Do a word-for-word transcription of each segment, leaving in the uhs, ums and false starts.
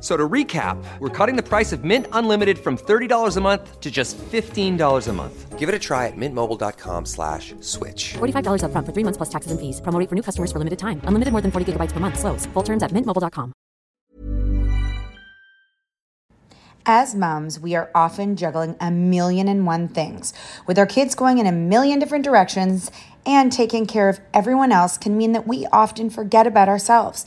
So to recap, we're cutting the price of Mint Unlimited from thirty dollars a month to just fifteen dollars a month. Give it a try at mintmobile.com slash switch. forty-five dollars up front for three months plus taxes and fees. Promo rate for new customers for limited time. Unlimited more than forty gigabytes per month. Slows full terms at mint mobile dot com. As moms, we are often juggling a million and one things. With our kids going in a million different directions and taking care of everyone else can mean that we often forget about ourselves.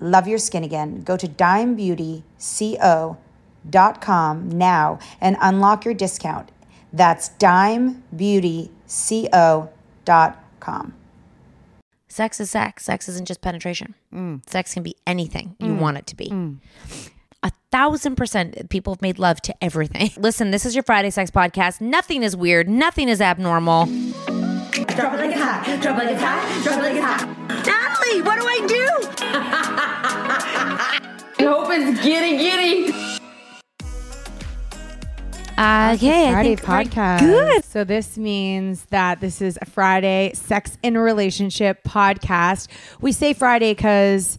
Love your skin again. Go to dime beauty co dot com now and unlock your discount. That's dime beauty co dot com. Sex is sex. Sex isn't just penetration. Mm. Sex can be anything you mm. want it to be. Mm. A thousand percent people have made love to everything. Listen, this is your Friday Sex Podcast. Nothing is weird. Nothing is abnormal. Drop it like it's hot. Drop it like it's hot. Drop it like it's hot. Natalie, what do I do? I hope it's giddy giddy. Uh, okay, Friday I think podcast. Good. So this means that this is a Friday sex and relationship podcast. We say Friday because,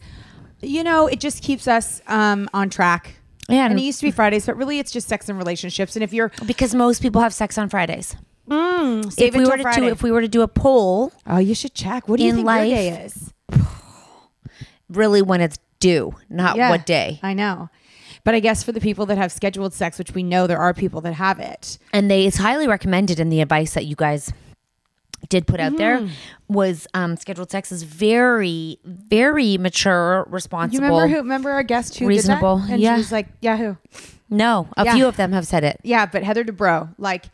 you know, it just keeps us um, on track. Yeah, and it used to be Fridays, but really it's just sex and relationships. And if you're because most people have sex on Fridays. Mm, if we were to do, if we were to do a poll, oh, you should check. What do you think life, your day is? Really, when it's due, not yeah, what day. I know, but I guess for the people that have scheduled sex, which we know there are people that have it, and they it's highly recommended. And the advice that you guys did put out mm. there was um, scheduled sex is very, very mature, responsible. You remember who? Remember our guest who reasonable. Did that? And yeah, she was like Yahoo. No, a yeah. few of them have said it. Yeah, but Heather Dubrow, like.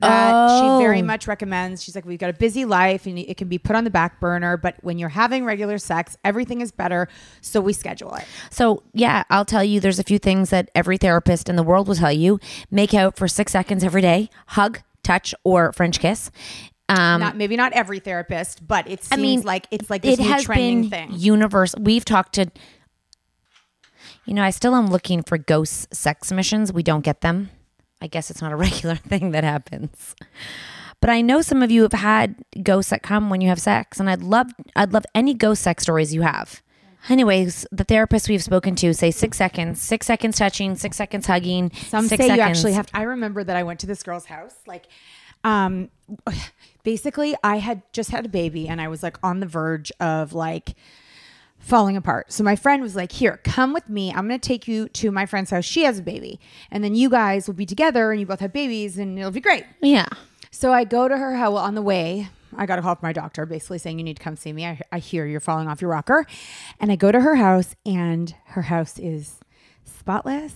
That oh. she very much recommends. She's like, we've got a busy life and it can be put on the back burner, but when you're having regular sex, everything is better. So we schedule it. So yeah, I'll tell you, there's a few things that every therapist in the world will tell you. Make out for six seconds every day, hug, touch, or French kiss. Um, not, maybe not every therapist, but it seems I mean, like it's like this it new has trending been thing. Universal. We've talked to, you know, I still am looking for ghost sex missions. We don't get them. I guess it's not a regular thing that happens. But I know some of you have had ghosts that come when you have sex, and I'd love I'd love any ghost sex stories you have. Anyways, the therapists we've spoken to say six seconds, six seconds touching, six seconds hugging. Some six say seconds. You actually have to, I remember that I went to this girl's house. Like, um, basically, I had just had a baby, and I was like on the verge of like falling apart. So my friend was like, here, come with me. I'm going to take you to my friend's house. She has a baby. And then you guys will be together and you both have babies and it'll be great. Yeah. So I go to her house. Well, on the way, I got a call from my doctor basically saying, you need to come see me. I, I hear you're falling off your rocker. And I go to her house, and her house is spotless.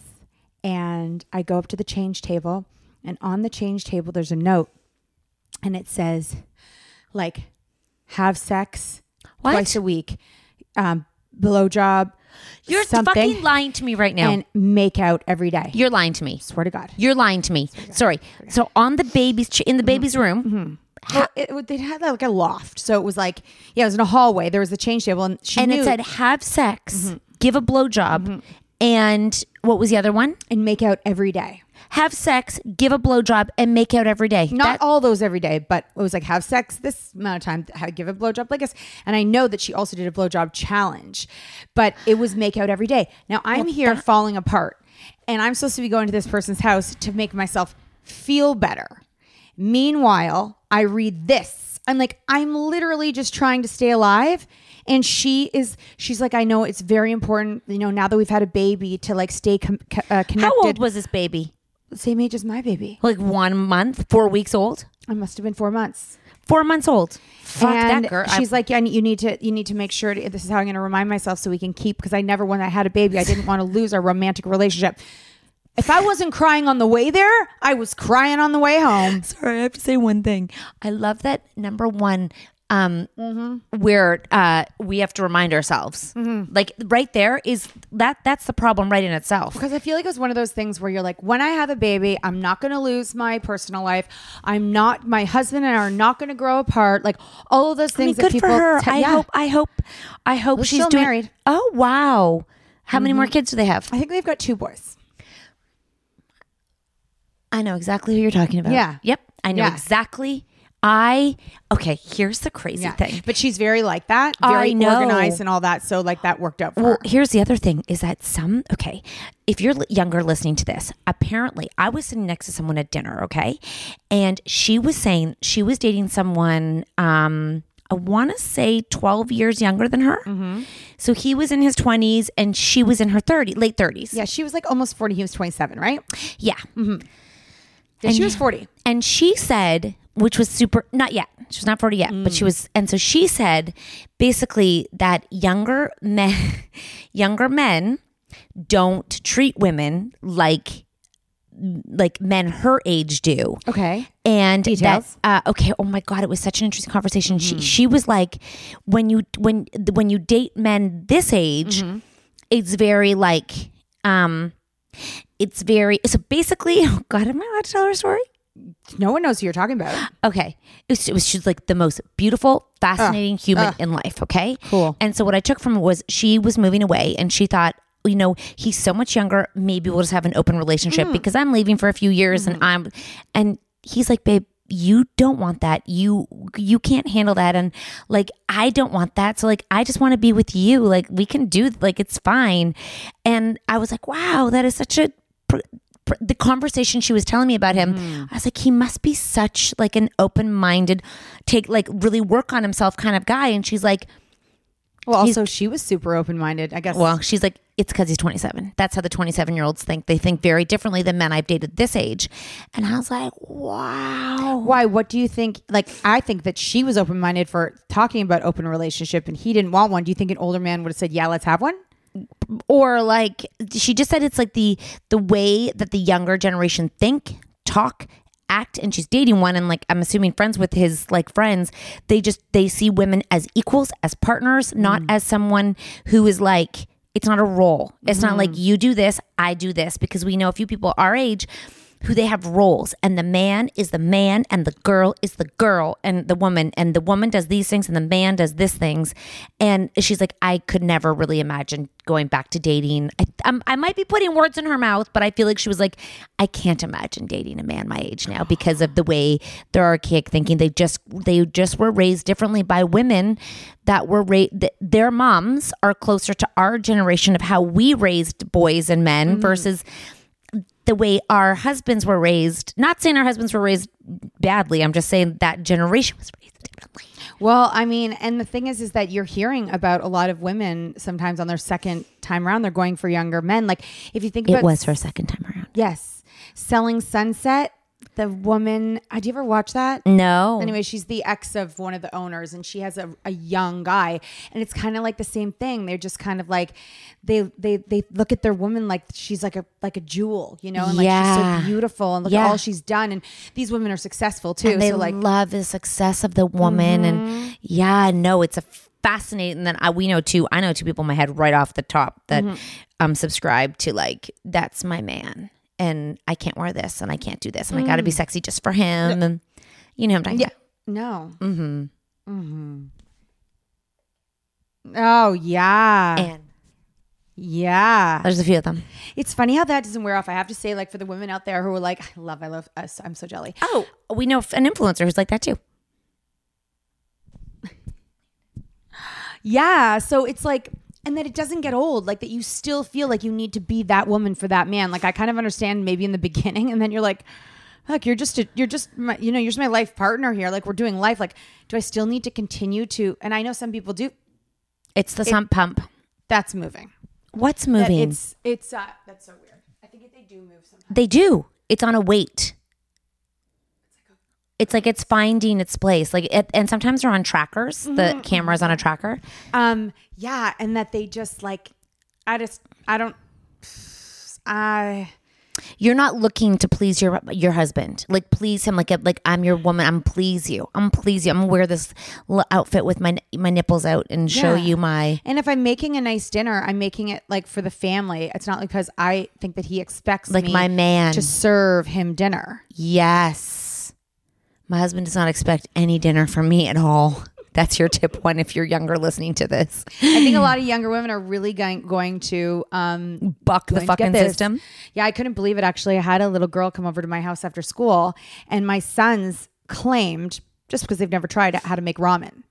And I go up to the change table, and on the change table, there's a note, and it says like, have sex what? twice a week. Um, blowjob. You're fucking lying to me right now. And make out every day. You're lying to me. Swear to God. You're lying to me. To Sorry. To so on the baby's ch- in the baby's mm-hmm. room. Mm-hmm. Ha- it, it, they had like a loft, so it was like yeah, it was in a hallway. There was a change table, and she and knew. It said have sex, mm-hmm. give a blowjob, mm-hmm. and what was the other one? And make out every day. Have sex, give a blowjob, and make out every day. Not that, all those every day, but it was like have sex this amount of time, have, give a blowjob like this. And I know that she also did a blowjob challenge, but it was make out every day. Now I'm well, here that- falling apart, and I'm supposed to be going to this person's house to make myself feel better. Meanwhile, I read this. I'm like, I'm literally just trying to stay alive. And she is, she's like, I know it's very important, you know, now that we've had a baby to like stay com- co- uh, connected. How old was this baby? Same age as my baby. Like one month, four weeks old? I must have been four months. Four months old. Fuck and that girl. She's I'm- like, yeah, you need to you need to make sure, to, this is how I'm going to remind myself so we can keep, because I never, when I had a baby, I didn't want to lose our romantic relationship. If I wasn't crying on the way there, I was crying on the way home. Sorry, I have to say one thing. I love that number one. Um, mm-hmm. where uh, we have to remind ourselves, mm-hmm. like right there is that that's the problem right in itself. Because I feel like it was one of those things where you're like, when I have a baby, I'm not going to lose my personal life. I'm not, my husband and I are not going to grow apart. Like all of those things. I mean, that good people. For her. T- I yeah. hope. I hope. I hope well, she's still doing, married. Oh wow! How mm-hmm. many more kids do they have? I think they've got two boys. I know exactly who you're talking about. Yeah. Yep. I know yeah. exactly. I, okay, here's the crazy yeah. thing. But she's very like that, very organized and all that. So like that worked out for well, her. Well, here's the other thing is that some, okay, if you're younger listening to this, apparently I was sitting next to someone at dinner, okay? And she was saying she was dating someone, um, I want to say twelve years younger than her. Mm-hmm. So he was in his twenties and she was in her thirties, late thirties. Yeah, she was like almost forty. He was twenty-seven, right? Yeah. Mm-hmm. Yeah, and she was forty. And she said... Which was super, not yet. She was not forty yet, mm. but she was, and so she said basically that younger men, younger men don't treat women like, like men her age do. Okay. And details. That, uh, okay. Oh my God. It was such an interesting conversation. Mm-hmm. She, she was like, when you, when, when you date men this age, mm-hmm. it's very like, um, it's very, so basically, oh God, am I allowed to tell her a story? No one knows who you're talking about. Okay. It was, it was she's like the most beautiful, fascinating uh, human uh, in life. Okay. Cool. And so what I took from it was she was moving away and she thought, you know, he's so much younger. Maybe we'll just have an open relationship mm. because I'm leaving for a few years mm. and I'm, and he's like, babe, you don't want that. You, you can't handle that. And like, I don't want that. So like, I just want to be with you. Like we can do, like, it's fine. And I was like, wow, that is such a, pr- the conversation she was telling me about him, mm. I was like, he must be such like an open-minded, take like really work on himself kind of guy. And she's like, well, also she was super open-minded, I guess. Well, she's like, it's because he's twenty-seven. That's how the twenty-seven-year-olds think. They think very differently than men I've dated this age. And I was like, wow. Why? What do you think? Like, I think that she was open-minded for talking about open relationship and he didn't want one. Do you think an older man would have said, yeah, let's have one? Or like she just said, it's like the the way that the younger generation think, talk, act, and she's dating one and like I'm assuming friends with his like friends. They just they see women as equals, as partners, not mm. as someone who is like it's not a role. It's mm. not like you do this, I do this, because we know a few people our age who they have roles and the man is the man and the girl is the girl and the woman and the woman does these things and the man does these things. And she's like, I could never really imagine going back to dating. I, I'm, I might be putting words in her mouth, but I feel like she was like, I can't imagine dating a man my age now because of the way they're archaic thinking. They just, they just were raised differently by women that were raised. Their moms are closer to our generation of how we raised boys and men mm. versus the way our husbands were raised. Not saying our husbands were raised badly. I'm just saying that generation was raised differently. Well, I mean, and the thing is, is that you're hearing about a lot of women sometimes on their second time around, they're going for younger men. Like if you think about it was her second time around. Yes. Selling Sunset. The woman, did you ever watch that? No. Anyway, she's the ex of one of the owners and she has a, a young guy and it's kind of like the same thing. They're just kind of like, they they they look at their woman like she's like a like a jewel, you know? And like yeah. she's so beautiful and look yeah. at all she's done. And these women are successful too. And they so like, love the success of the woman. Mm-hmm. And yeah, no, it's a fascinating. And then I, we know two, I know two people in my head right off the top that mm-hmm. um, subscribe to like, that's my man. And I can't wear this and I can't do this and mm. I got to be sexy just for him. And you know what I'm talking yeah. about. No. Mm-hmm. Mm-hmm. Oh, yeah. And yeah. There's a few of them. It's funny how that doesn't wear off. I have to say, like, for the women out there who are like, I love, I love us. I'm so jelly. Oh, we know an influencer who's like that too. Yeah. So it's like... And that it doesn't get old, like that you still feel like you need to be that woman for that man. Like I kind of understand maybe in the beginning, and then you're like, "Look, you're just a, you're just my, you know, you're just my life partner here. Like we're doing life. Like, do I still need to continue to?" And I know some people do. It's the it, sump pump. That's moving. What's moving? That it's it's uh, that's so weird. I think if they do move sometimes. They do. It's on a weight. It's like it's finding its place. Like, it, and sometimes they're on trackers. The mm-hmm. camera's on a tracker. Um, yeah, and that they just like, I just, I don't, I. You're not looking to please your your husband. Like, please him. Like, like I'm your woman. I'm please you. I'm please you. I'm gonna wear this l- outfit with my my nipples out and show yeah. you my. And if I'm making a nice dinner, I'm making it like for the family. It's not because I think that he expects like me my man to serve him dinner. Yes. My husband does not expect any dinner from me at all. That's your tip one if you're younger listening to this. I think a lot of younger women are really going, going to... Um, buck going the fucking system. Yeah, I couldn't believe it actually. I had a little girl come over to my house after school and my sons claimed, just because they've never tried it, how to make ramen.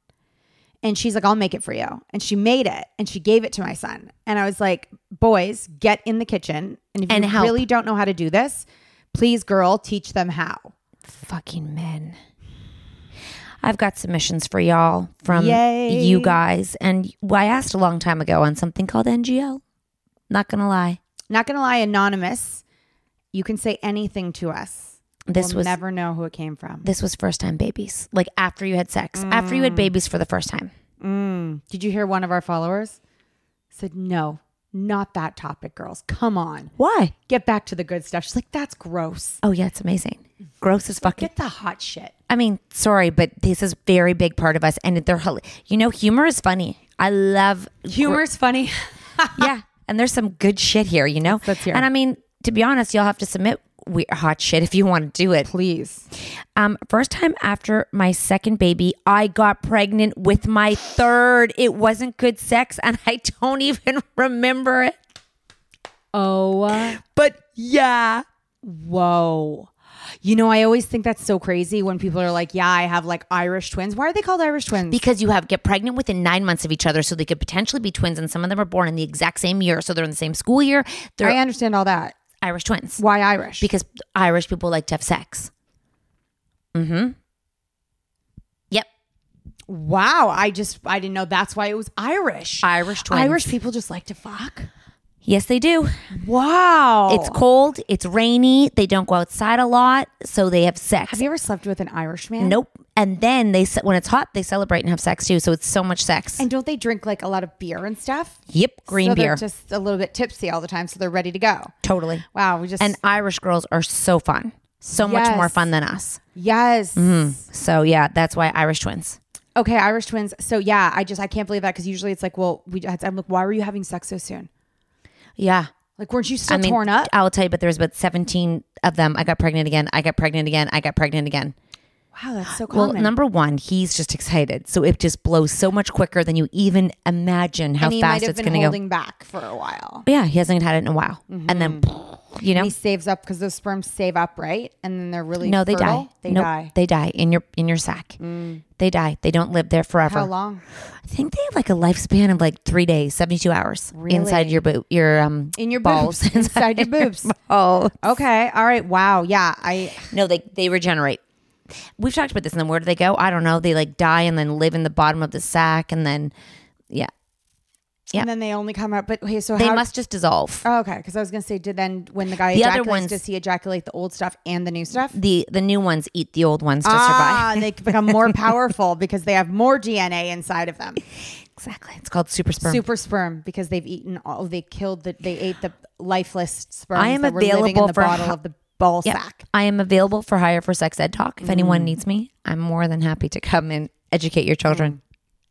And she's like, I'll make it for you. And she made it and she gave it to my son. And I was like, boys, get in the kitchen. And if and you help. really don't know how to do this, please, girl, teach them how. Fucking men. I've got submissions for y'all from Yay. you guys. And I asked a long time ago on something called N G L. Not gonna lie. Not gonna lie, anonymous. You can say anything to us. This we'll was never know who it came from. This was first time babies. Like after you had sex. Mm. After you had babies for the first time. Mm. Did you hear one of our followers? Said no. Not that topic, girls. Come on. Why? Get back to the good stuff. She's like, that's gross. Oh, yeah, it's amazing. Gross as fucking. Get the hot shit. I mean, sorry, but this is a very big part of us. And they're, you know, humor is funny. I love. Humor is gr- funny. Yeah. And there's some good shit here, you know? Let's hear. And I mean, to be honest, you'll have to submit weird, hot shit if you want to do it. Please. Um, first time after my second baby, I got pregnant with my third. It wasn't good sex and I don't even remember it. Oh. Uh, but yeah. Whoa. You know, I always think that's so crazy when people are like, yeah, I have like Irish twins. Why are they called Irish twins? Because you have get pregnant within nine months of each other. So they could potentially be twins. And some of them are born in the exact same year. So they're in the same school year. They're- I understand all that. Irish twins. Why Irish? Because Irish people like to have sex. Mm-hmm. Yep. Wow. I just, I didn't know that's why it was Irish. Irish twins. Irish people just like to fuck. Yes, they do. Wow. It's cold. It's rainy. They don't go outside a lot. So they have sex. Have you ever slept with an Irish man? Nope. And then they, when it's hot, they celebrate and have sex too. So it's so much sex. And don't they drink like a lot of beer and stuff? Yep, green so beer. They're just a little bit tipsy all the time, so they're ready to go. Totally. Wow, we just and Irish girls are so fun, so yes. much more fun than us. Yes. Mm-hmm. So yeah, that's why Irish twins. Okay, Irish twins. So yeah, I just I can't believe that because usually it's like, well, we I'm like, why were you having sex so soon? Yeah. Like, weren't you still I mean, torn up? I'll tell you, but there was about seventeen of them. I got pregnant again. I got pregnant again. I got pregnant again. Wow, that's so common. Well, number one, he's just excited. So it just blows so much quicker than you even imagine how fast it's going to go. And he might have been holding back for a while. Yeah, he hasn't had it in a while. Mm-hmm. And then, you know. And he saves up because those sperms save up, right? And then they're really No, they fertile. die. They nope, die. They die in your in your sack. Mm. They die. They don't live there forever. How long? I think they have like a lifespan of like three days, seventy-two hours. Really? Inside your boobs. Your, um, in your balls. Boobs. Inside your boobs. Oh. Okay. All right. Wow. Yeah. I. No, they, they regenerate. we've talked about this, and then where do they go? I don't know. They like die and then live in the bottom of the sack, and then yeah. Yeah. And then they only come out, but okay, so they how, must just dissolve. Oh, okay, because I was gonna say, did then when the guy the ejaculates, other ones, does he ejaculate the old stuff and the new stuff? The the new ones eat the old ones to ah, survive. Ah, they become more powerful because they have more D N A inside of them. Exactly, it's called super sperm. Super sperm because they've eaten all. They killed the. They ate the lifeless sperm. I am that were available living in the for bottle ho- of the ball yep. sack. I am available for hire for sex ed talk. If mm. anyone needs me, I'm more than happy to come and educate your children.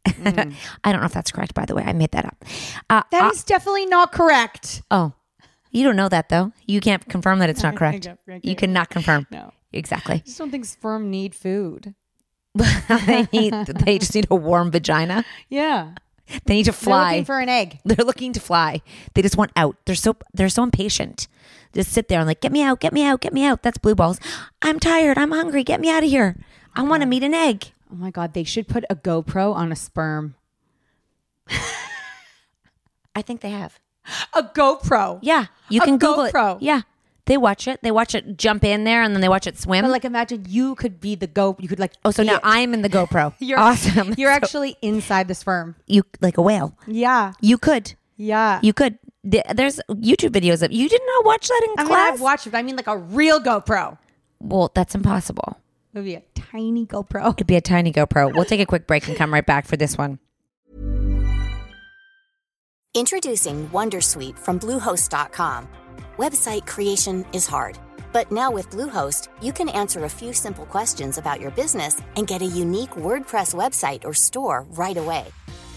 Mm. Mm. I don't know if that's correct, by the way. I made that up. Uh, that uh, is definitely not correct. Oh, you don't know that though. You can't confirm that it's not correct. I, I, I, I, you cannot confirm. No, exactly. I just don't think sperm need food. they need, they just need a warm vagina. Yeah, they need to fly. They're looking for an egg. They're looking to fly. They just want out. They're so they're so impatient. They just sit there and like, get me out, get me out, get me out. That's blue balls. I'm tired. I'm hungry. Get me out of here. I want to meet an egg. Oh my God, they should put a GoPro on a sperm. I think they have. A GoPro? Yeah. You can Google it. A GoPro. Yeah. They watch it. They watch it jump in there and then they watch it swim. But like imagine you could be the Go. You could like. Oh, so now I'm in the GoPro. You're awesome. You're so, actually inside the sperm. You like a whale. Yeah. You could. Yeah. You could. There's YouTube videos of you did not watch that in I class. I mean, I watched it. I mean like a real GoPro. Well, that's impossible. It would be a tiny GoPro. It'd be a tiny GoPro. We'll take a quick break and come right back for this one. Introducing Wondersuite from Bluehost dot com. Website creation is hard, but now with Bluehost, you can answer a few simple questions about your business and get a unique WordPress website or store right away.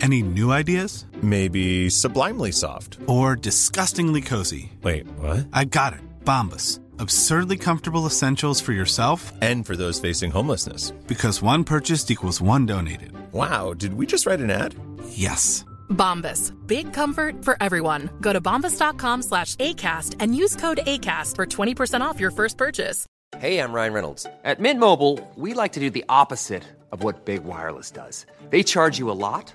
Any new ideas? Maybe sublimely soft. Or disgustingly cozy. Wait, what? I got it. Bombas. Absurdly comfortable essentials for yourself and for those facing homelessness. Because one purchased equals one donated. Wow, did we just write an ad? Yes. Bombas. Big comfort for everyone. Go to bombas.com slash ACAST and use code ACAST for twenty percent off your first purchase. Hey, I'm Ryan Reynolds. At Mint Mobile, we like to do the opposite of what Big Wireless does. They charge you a lot.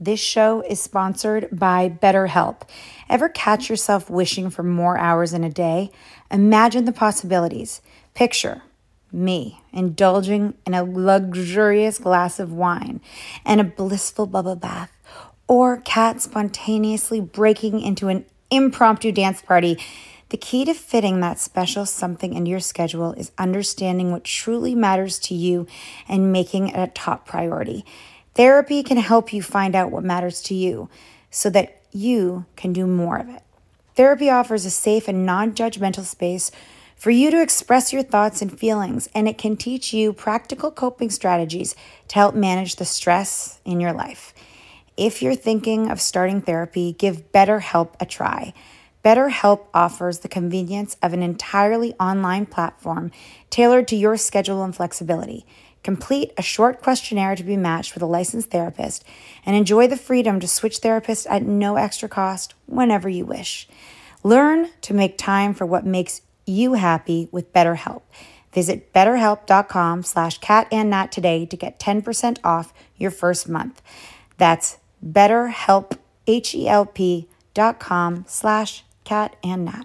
This show is sponsored by BetterHelp. Ever catch yourself wishing for more hours in a day? Imagine the possibilities. Picture me indulging in a luxurious glass of wine and a blissful bubble bath, or Kat spontaneously breaking into an impromptu dance party. The key to fitting that special something into your schedule is understanding what truly matters to you and making it a top priority. Therapy can help you find out what matters to you so that you can do more of it. Therapy offers a safe and non-judgmental space for you to express your thoughts and feelings, and it can teach you practical coping strategies to help manage the stress in your life. If you're thinking of starting therapy, give BetterHelp a try. BetterHelp offers the convenience of an entirely online platform tailored to your schedule and flexibility. Complete a short questionnaire to be matched with a licensed therapist, and enjoy the freedom to switch therapists at no extra cost whenever you wish. Learn to make time for what makes you happy with BetterHelp. Visit betterhelp.com slash catandnat today to get ten percent off your first month. That's betterhelp, H-E-L-P dot com slash catandnat.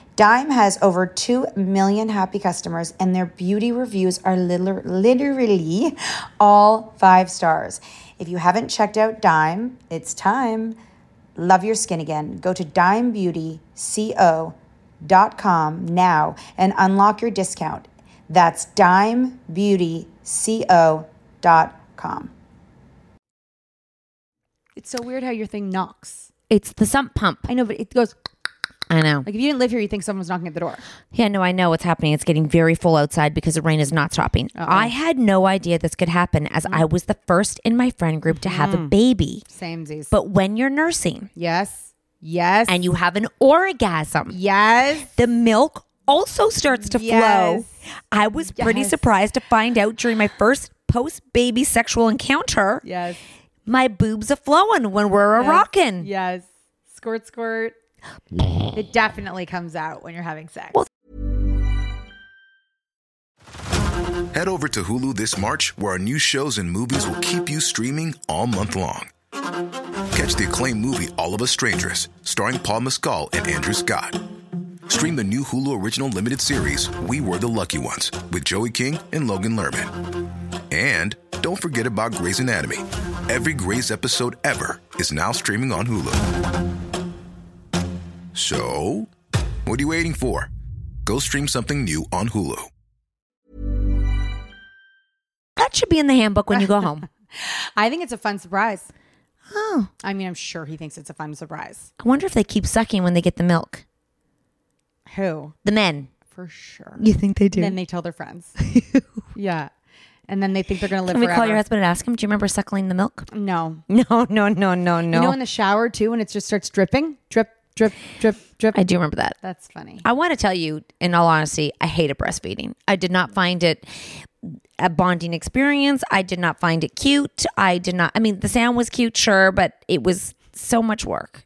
Dime has over two million happy customers, and their beauty reviews are literally all five stars. If you haven't checked out Dime, it's time. Love your skin again. Go to dime beauty co dot com now and unlock your discount. That's dime beauty co dot com. It's so weird how your thing knocks. It's the sump pump. I know, but it goes... I know. Like if you didn't live here, you'd think someone's knocking at the door. Yeah, no, I know what's happening. It's getting very full outside because the rain is not stopping. Uh-oh. I had no idea this could happen as mm. I was the first in my friend group to have mm. a baby. Samesies. But when you're nursing. Yes. Yes. And you have an orgasm. Yes. The milk also starts to yes. flow. I was yes. pretty surprised to find out during my first post-baby sexual encounter. Yes. My boobs are flowing when we're yes. a-rocking. Yes. Squirt, squirt. It definitely comes out when you're having sex. Head over to Hulu this March, where our new shows and movies will keep you streaming all month long. Catch the acclaimed movie All of Us Strangers, starring Paul Mescal and Andrew Scott. Stream the new Hulu original limited series We Were the Lucky Ones with Joey King and Logan Lerman. And don't forget about Grey's Anatomy. Every Grey's episode ever is now streaming on Hulu. So, what are you waiting for? Go stream something new on Hulu. That should be in the handbook when you go home. I think it's a fun surprise. Oh. I mean, I'm sure he thinks it's a fun surprise. I wonder if they keep sucking when they get the milk. Who? The men. For sure. You think they do? And then they tell their friends. Yeah. And then they think they're going to live forever. Can we forever. call your husband and ask him, do you remember suckling the milk? No. No, no, no, no, no. You know in the shower, too, when it just starts dripping? Drip. Drip, drip, drip. I do remember that. That's funny. I want to tell you, in all honesty, I hated breastfeeding. I did not find it a bonding experience. I did not find it cute. I did not. I mean, the sound was cute, sure, but it was so much work.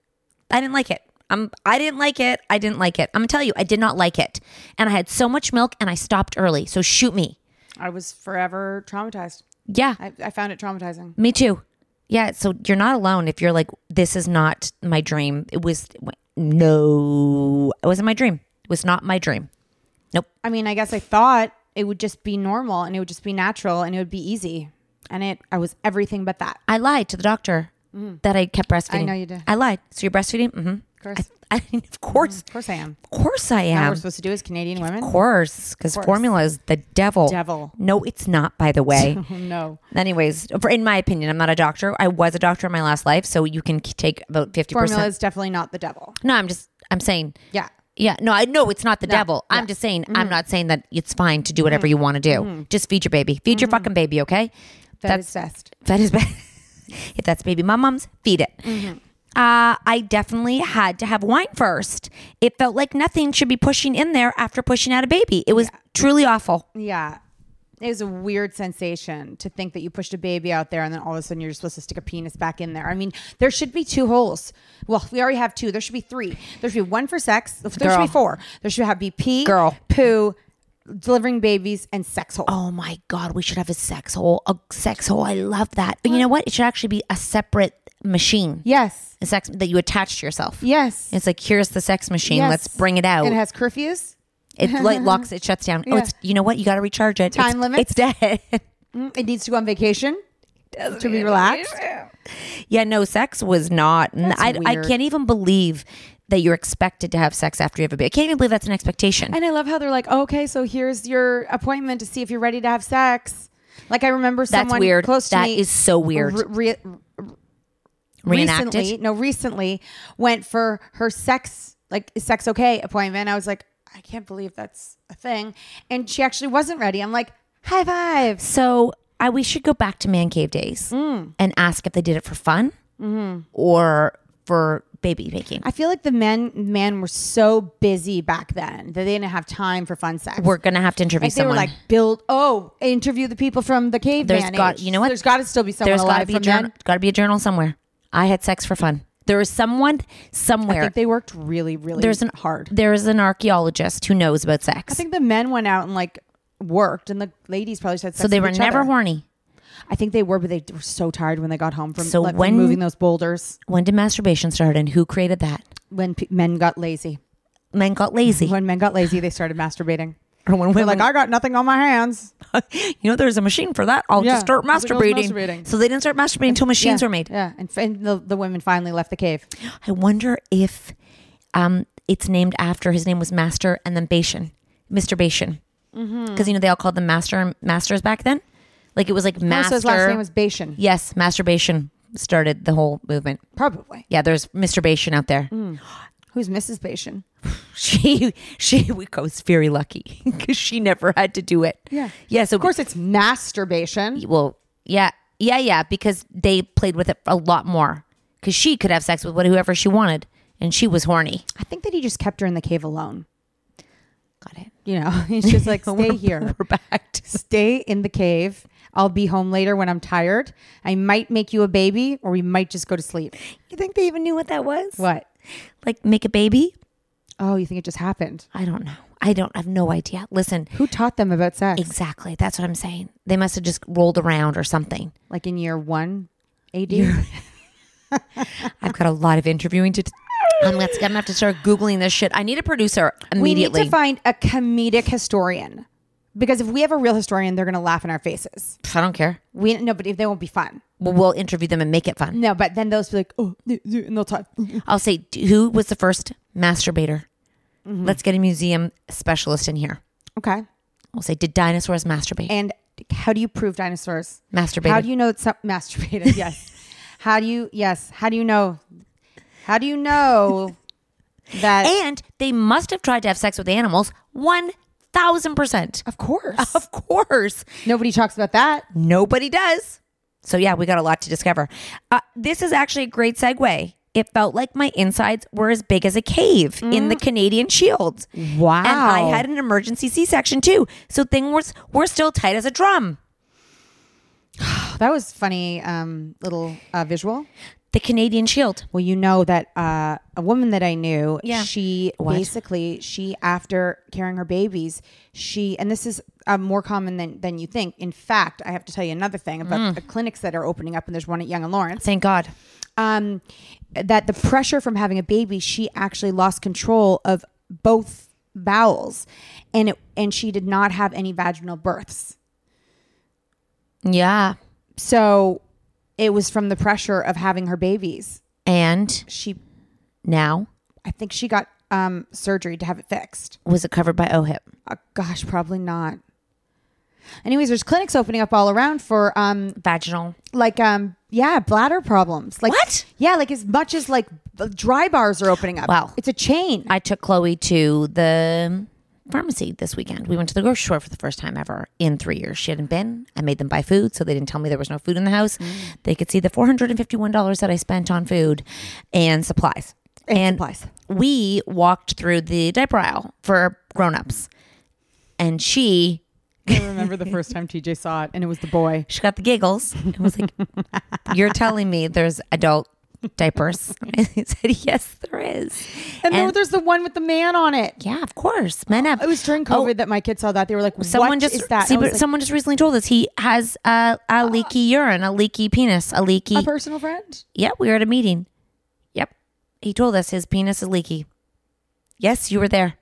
I didn't like it. I'm, I didn't like it. I didn't like it. I'm going to tell you, I did not like it. And I had so much milk and I stopped early. So shoot me. I was forever traumatized. Yeah. I, I found it traumatizing. Me too. Yeah, so you're not alone if you're like, this is not my dream. It was, no, it wasn't my dream. It was not my dream. Nope. I mean, I guess I thought it would just be normal and it would just be natural and it would be easy. And it, I was everything but that. I lied to the doctor mm. that I kept breastfeeding. I know you did. I lied. So you're breastfeeding? Mm-hmm. Of course. I, I mean, of course. Mm, of course I am. Of course I am. That's what we're supposed to do as Canadian women. Of course, because formula is the devil. Devil. No, it's not, by the way. No. Anyways, for, in my opinion, I'm not a doctor. I was a doctor in my last life, so you can take about fifty percent. Formula is definitely not the devil. No, I'm just, I'm saying. Yeah. Yeah. No, I know it's not the no, devil. Yeah. I'm just saying, mm-hmm. I'm not saying that it's fine to do whatever mm-hmm. you want to do. Mm-hmm. Just feed your baby. Feed mm-hmm. your fucking baby, okay? That that's, is best. That is best. If that's baby mom mom's, feed it. Mm-hmm. Uh, I definitely had to have wine first. It felt like nothing should be pushing in there after pushing out a baby. It was yeah. truly awful. Yeah. It was a weird sensation to think that you pushed a baby out there and then all of a sudden you're supposed to stick a penis back in there. I mean, there should be two holes. Well, we already have two. There should be three. There should be one for sex. There Girl. should be four. There should have be pee, Girl. poo, delivering babies, and sex hole. Oh my God. We should have a sex hole. A sex hole. I love that. But you know what? It should actually be a separate machine. Yes. A sex that you attach to yourself. Yes. It's like, here's the sex machine. Yes. Let's bring it out. And it has curfews. It like locks. It shuts down. Yeah. Oh, it's, you know what? You got to recharge it. Time it's, limits. It's dead. It needs to go on vacation it to be relaxed. Yeah. No, sex was not. I, I can't even believe that you're expected to have sex after you have a baby. I can't even believe that's an expectation. And I love how they're like, oh, okay, so here's your appointment to see if you're ready to have sex. Like I remember someone that's weird. close to that me. That is so weird. Re- re- Reenacted? Recently, no, recently went for her sex, like sex okay appointment. I was like, I can't believe that's a thing. And she actually wasn't ready. I'm like, high five. So I, we should go back to man cave days mm. and ask if they did it for fun mm-hmm. or for baby making. I feel like the men men were so busy back then that they didn't have time for fun sex. We're gonna have to interview like someone. They were like, build oh, interview the people from the cave. There's got you know what? There's got to still be someone. There's got to be a journal. Got to be a journal somewhere. I had sex for fun. There is someone somewhere. I think they worked really, really there's an, hard. There is an archaeologist who knows about sex. I think the men went out and like worked, and the ladies probably said sex. So they were never other. horny. I think they were, but they were so tired when they got home from, so like, when, from moving those boulders. When did masturbation start, and who created that? When pe- men got lazy. Men got lazy. When men got lazy, they started masturbating. Or when women, like, I got nothing on my hands. You know, there's a machine for that. I'll yeah, just start masturbating. masturbating. So they didn't start masturbating until machines yeah, were made. Yeah, and, and the, the women finally left the cave. I wonder if um, it's named after, his name was Master and then Bation. Mister Bation. Because, mm-hmm. you know, they all called them Master Masters back then. Like, it was like Master. Oh, so his last name was Bation. Yes, masturbation started the whole movement. Probably. Yeah, there's Mister Bation out there. Mm. Who's Missus Bation? She she was very lucky because she never had to do it. Yeah. Yeah. So of course it's masturbation. Well, yeah. Yeah, yeah. Because they played with it a lot more because she could have sex with whoever she wanted and she was horny. I think that he just kept her in the cave alone. Got it. You know, he's just like, stay we're, here. We're back. Stay in the cave. I'll be home later when I'm tired. I might make you a baby, or we might just go to sleep. You think they even knew what that was? What? Like, make a baby? Oh, you think it just happened? I don't know. I don't I have no idea. Listen. Who taught them about sex? Exactly. That's what I'm saying. They must have just rolled around or something. Like in year one A D? Year- I've got a lot of interviewing to do. T- I'm going to have to start Googling this shit. I need a producer immediately. We need to find a comedic historian. Because if we have a real historian, they're going to laugh in our faces. I don't care. We No, but if they won't be fun. Well, we'll interview them and make it fun. No, but then those be like, oh, no time. I'll say, who was the first masturbator? Mm-hmm. Let's get a museum specialist in here. Okay. I'll say, did dinosaurs masturbate? And how do you prove dinosaurs masturbated? How do you know it's not masturbated? Yes. How do you, yes. How do you know? How do you know that? And they must have tried to have sex with animals one thousand percent. Of course. Of course. Nobody talks about that. Nobody does. So yeah, we got a lot to discover. Uh, this is actually a great segue. It felt like my insides were as big as a cave mm. in the Canadian Shield. Wow. And I had an emergency C-section too. So things were, were still tight as a drum. That was funny um, little uh, visual. The Canadian Shield. Well, you know that uh, a woman that I knew, yeah. she what? basically, she after carrying her babies, she, and this is uh, more common than, than you think. In fact, I have to tell you another thing about mm. the clinics that are opening up, and there's one at Young and Lawrence. Thank God. Um, that the pressure from having a baby, she actually lost control of both bowels, and it, and she did not have any vaginal births. Yeah. So... It was from the pressure of having her babies. And she now? I think she got um, surgery to have it fixed. Was it covered by O H I P? Oh, gosh, probably not. Anyways, there's clinics opening up all around for... Um, Vaginal. Like, um, yeah, bladder problems. Like, what? Yeah, like as much as like dry bars are opening up. Wow. It's a chain. I took Chloe to the... pharmacy this weekend. We went to the grocery store for the first time ever in three years. She hadn't been. I made them buy food, so they didn't tell me there was no food in the house. Mm. They could see the four hundred fifty-one dollars that I spent on food and supplies. And, and supplies. We walked through the diaper aisle for grown-ups, and she. I remember the first time T J saw it, and it was the boy. She got the giggles. It was like, "You're telling me there's adult diapers?" I said, yes, there is. And, and then there's the one with the man on it. Yeah, of course. Men have. It was during COVID oh, that my kids saw that. They were like, what someone just, is that? See, but like, someone just recently told us he has a, a leaky uh, urine, a leaky penis, a leaky... A personal friend? Yeah, we were at a meeting. Yep. He told us his penis is leaky. Yes, you were there.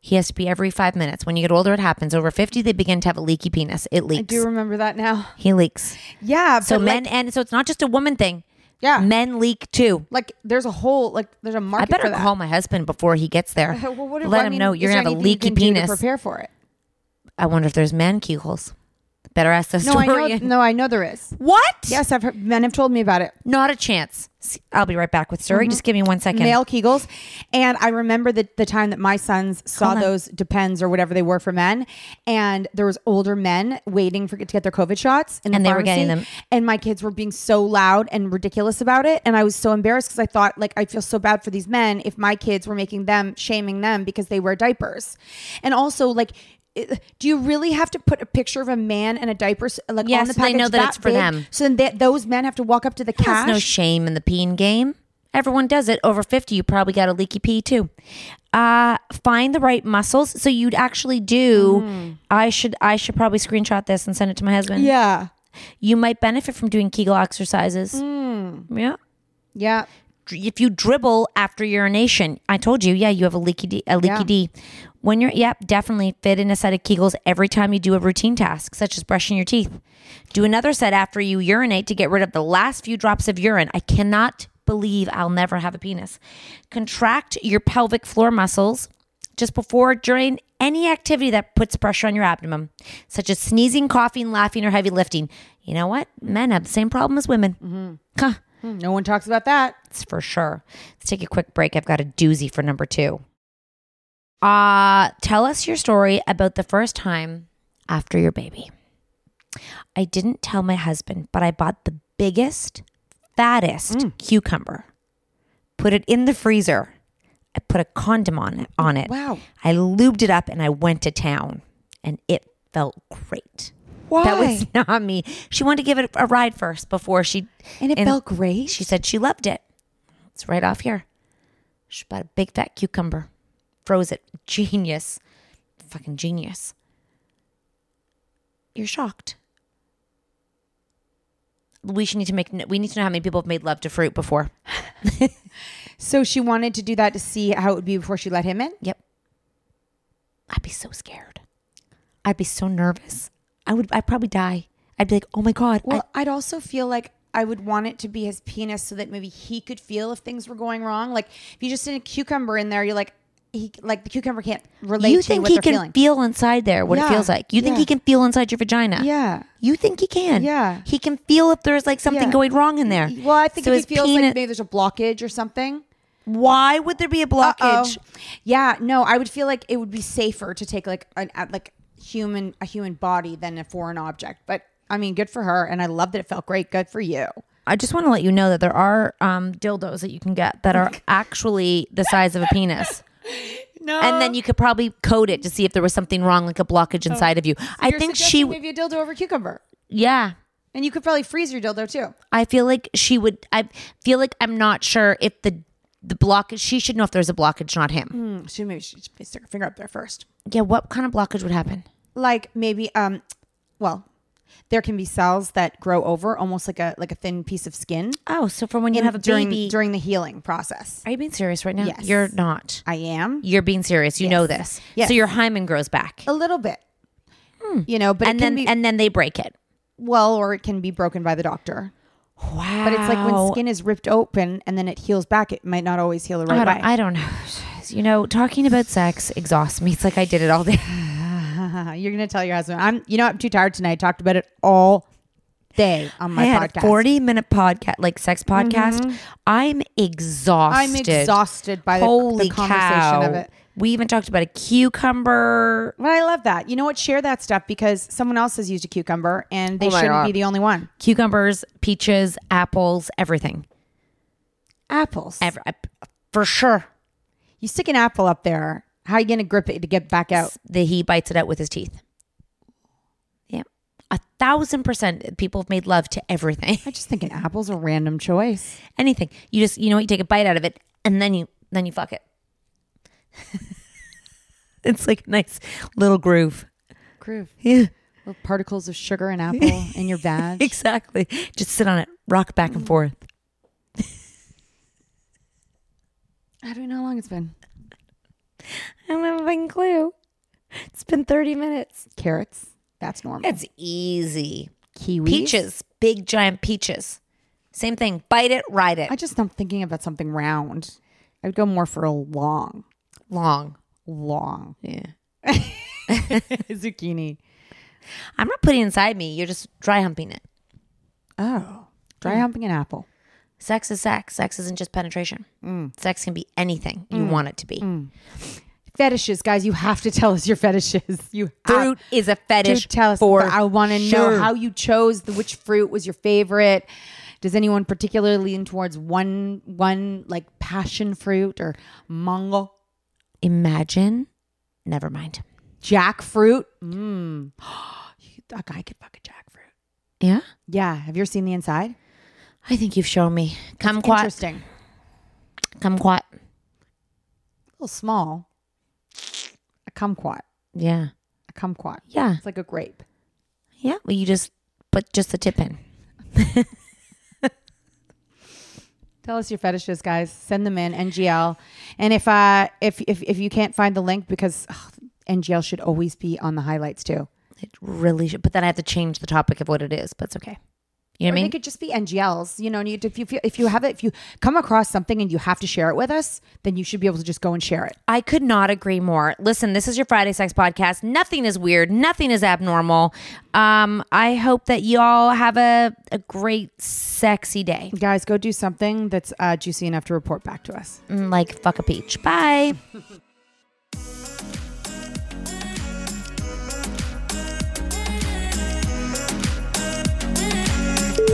He has to pee every five minutes. When you get older, it happens. Over fifty, they begin to have a leaky penis. It leaks. I do remember that now. He leaks. Yeah. So men, like, and so it's not just a woman thing. Yeah. Men leak too. Like there's a whole, like there's a market for that. I better call my husband before he gets there. Uh, well, what if, Let I him mean, know you're going to have a leaky penis. Prepare for it. I wonder if there's man keyholes. Better ask that no, story. I know, no, I know there is. What? Yes, I've heard, men have told me about it. Not a chance. I'll be right back with story. Mm-hmm. Just give me one second. Male Kegels. And I remember the, the time that my sons saw those Depends or whatever they were for men. And there was older men waiting for to get their COVID shots. In the and they pharmacy, were getting them. And my kids were being so loud and ridiculous about it. And I was so embarrassed because I thought, like, I feel so bad for these men if my kids were making them, shaming them because they wear diapers. And also, like, do you really have to put a picture of a man and a diaper like yes, on the package? Yes, they know that, that it's for big, them. So then they, those men have to walk up to the cash. There's no shame in the peeing game. Everyone does it. Over fifty, you probably got a leaky pee too. Uh, find the right muscles. So you'd actually do. Mm. I should. I should probably screenshot this and send it to my husband. Yeah, you might benefit from doing Kegel exercises. Mm. Yeah, yeah. If you dribble after urination, I told you, yeah, you have a leaky D. A leaky yeah. D. When you're, yep, definitely fit in a set of Kegels every time you do a routine task, such as brushing your teeth. Do another set after you urinate to get rid of the last few drops of urine. I cannot believe I'll never have a penis. Contract your pelvic floor muscles just before, during any activity that puts pressure on your abdomen, such as sneezing, coughing, laughing, or heavy lifting. You know what? Men have the same problem as women. Mm-hmm. Huh. No one talks about that. It's for sure. Let's take a quick break. I've got a doozy for number two. Uh, tell us your story about the first time after your baby. I didn't tell my husband, but I bought the biggest, fattest mm. cucumber, put it in the freezer. I put a condom on it, on it. Wow. I lubed it up and I went to town and it felt great. Why? That was not me. She wanted to give it a ride first before she. And it and felt great. She said she loved it. It's right off here. She bought a big fat cucumber. Froze it. Genius. Fucking genius. You're shocked. We should need to make, we need to know how many people have made love to fruit before. So she wanted to do that to see how it would be before she let him in? Yep. I'd be so scared. I'd be so nervous. I would, I'd probably die. I'd be like, oh my God. Well, I, I'd also feel like I would want it to be his penis so that maybe he could feel if things were going wrong. Like if you just stick a cucumber in there, you're like, He like the cucumber can't relate you to what they're feeling. You think he can feel inside there what yeah. it feels like. You yeah. think he can feel inside your vagina. Yeah. You think he can. Yeah. He can feel if there's like something yeah. going wrong in there. Well, I think so if he feels penis- like maybe there's a blockage or something. Why would there be a blockage? Uh-oh. Yeah. No, I would feel like it would be safer to take like an like human a human body than a foreign object. But I mean, good for her. And I love that it felt great. Good for you. I just want to let you know that there are um, dildos that you can get that are actually the size of a penis. No. And then you could probably code it to see if there was something wrong, like a blockage inside oh. of you. So I think she would maybe a dildo over a cucumber. Yeah. And you could probably freeze your dildo too. I feel like she would. I feel like I'm not sure if the the blockage. She should know if there's a blockage, not him. Mm, so maybe she should stick her finger up there first. Yeah. What kind of blockage would happen? Like maybe, um, well, there can be cells that grow over, almost like a like a thin piece of skin. Oh, so from when you in, have a during, baby during the healing process. Are you being serious right now? Yes, you're not. I am. You're being serious. You yes. know this. Yes. So your hymen grows back a little bit. Hmm. You know, but and it can then be, and then they break it. Well, or it can be broken by the doctor. Wow. But it's like when skin is ripped open and then it heals back. It might not always heal the right I way. I don't know. You know, talking about sex exhausts me. It's like I did it all day. You're going to tell your husband, I'm, you know, I'm too tired tonight. I talked about it all day on my I had podcast. forty minute podcast, like sex podcast. Mm-hmm. I'm exhausted. I'm exhausted by the, the conversation cow. of it. We even talked about a cucumber. Well, I love that. You know what? Share that stuff because someone else has used a cucumber and they oh shouldn't God. be the only one. Cucumbers, peaches, apples, everything. Apples. Every, for sure. You stick an apple up there. How are you going to grip it to get back out? The, he bites it out with his teeth. Yeah. A thousand percent people have made love to everything. I just think an apple's a random choice. Anything. You just, you know, you take a bite out of it and then you, then you fuck it. It's like a nice little groove. Groove. Yeah. Little particles of sugar and apple in your vag. Exactly. Just sit on it. Rock back and forth. I don't know how long it's been. I don't have a fucking clue. It's been thirty minutes. Carrots. That's normal. It's easy. Kiwis. Peaches. Big giant peaches. Same thing. Bite it, ride it. I just am thinking about something round. I would go more for a long. Long. Long. Yeah. Zucchini. I'm not putting it inside me. You're just dry humping it. Oh, dry mm. humping an apple. Sex is sex. Sex isn't just penetration. Mm. Sex can be anything you mm. want it to be. Mm. Fetishes, guys. You have to tell us your fetishes. You Fruit have is a fetish to tell us. For I want to sure. know how you chose, the, which fruit was your favorite. Does anyone particularly lean towards one, one like passion fruit or mango? Imagine. Never mind. Jackfruit. Mm. A guy could fuck a jackfruit. Yeah? Yeah. Have you ever seen the inside? I think you've shown me. Kumquat. Interesting. Kumquat. A little small. A kumquat. Yeah. A kumquat. Yeah. It's like a grape. Yeah. Well, you just put just the tip in. Tell us your fetishes, guys. Send them in, N G L. And if uh, if, if if you can't find the link, because ugh, N G L should always be on the highlights too. It really should. But then I have to change the topic of what it is. But it's okay. You know what I mean? They could just be N G Ls. You know, and you, if you feel, if you have it, if you come across something and you have to share it with us, then you should be able to just go and share it. I could not agree more. Listen, this is your Friday Sex Podcast. Nothing is weird. Nothing is abnormal. Um, I hope that y'all have a, a great, sexy day. Guys, go do something that's uh, juicy enough to report back to us. Like fuck a peach. Bye.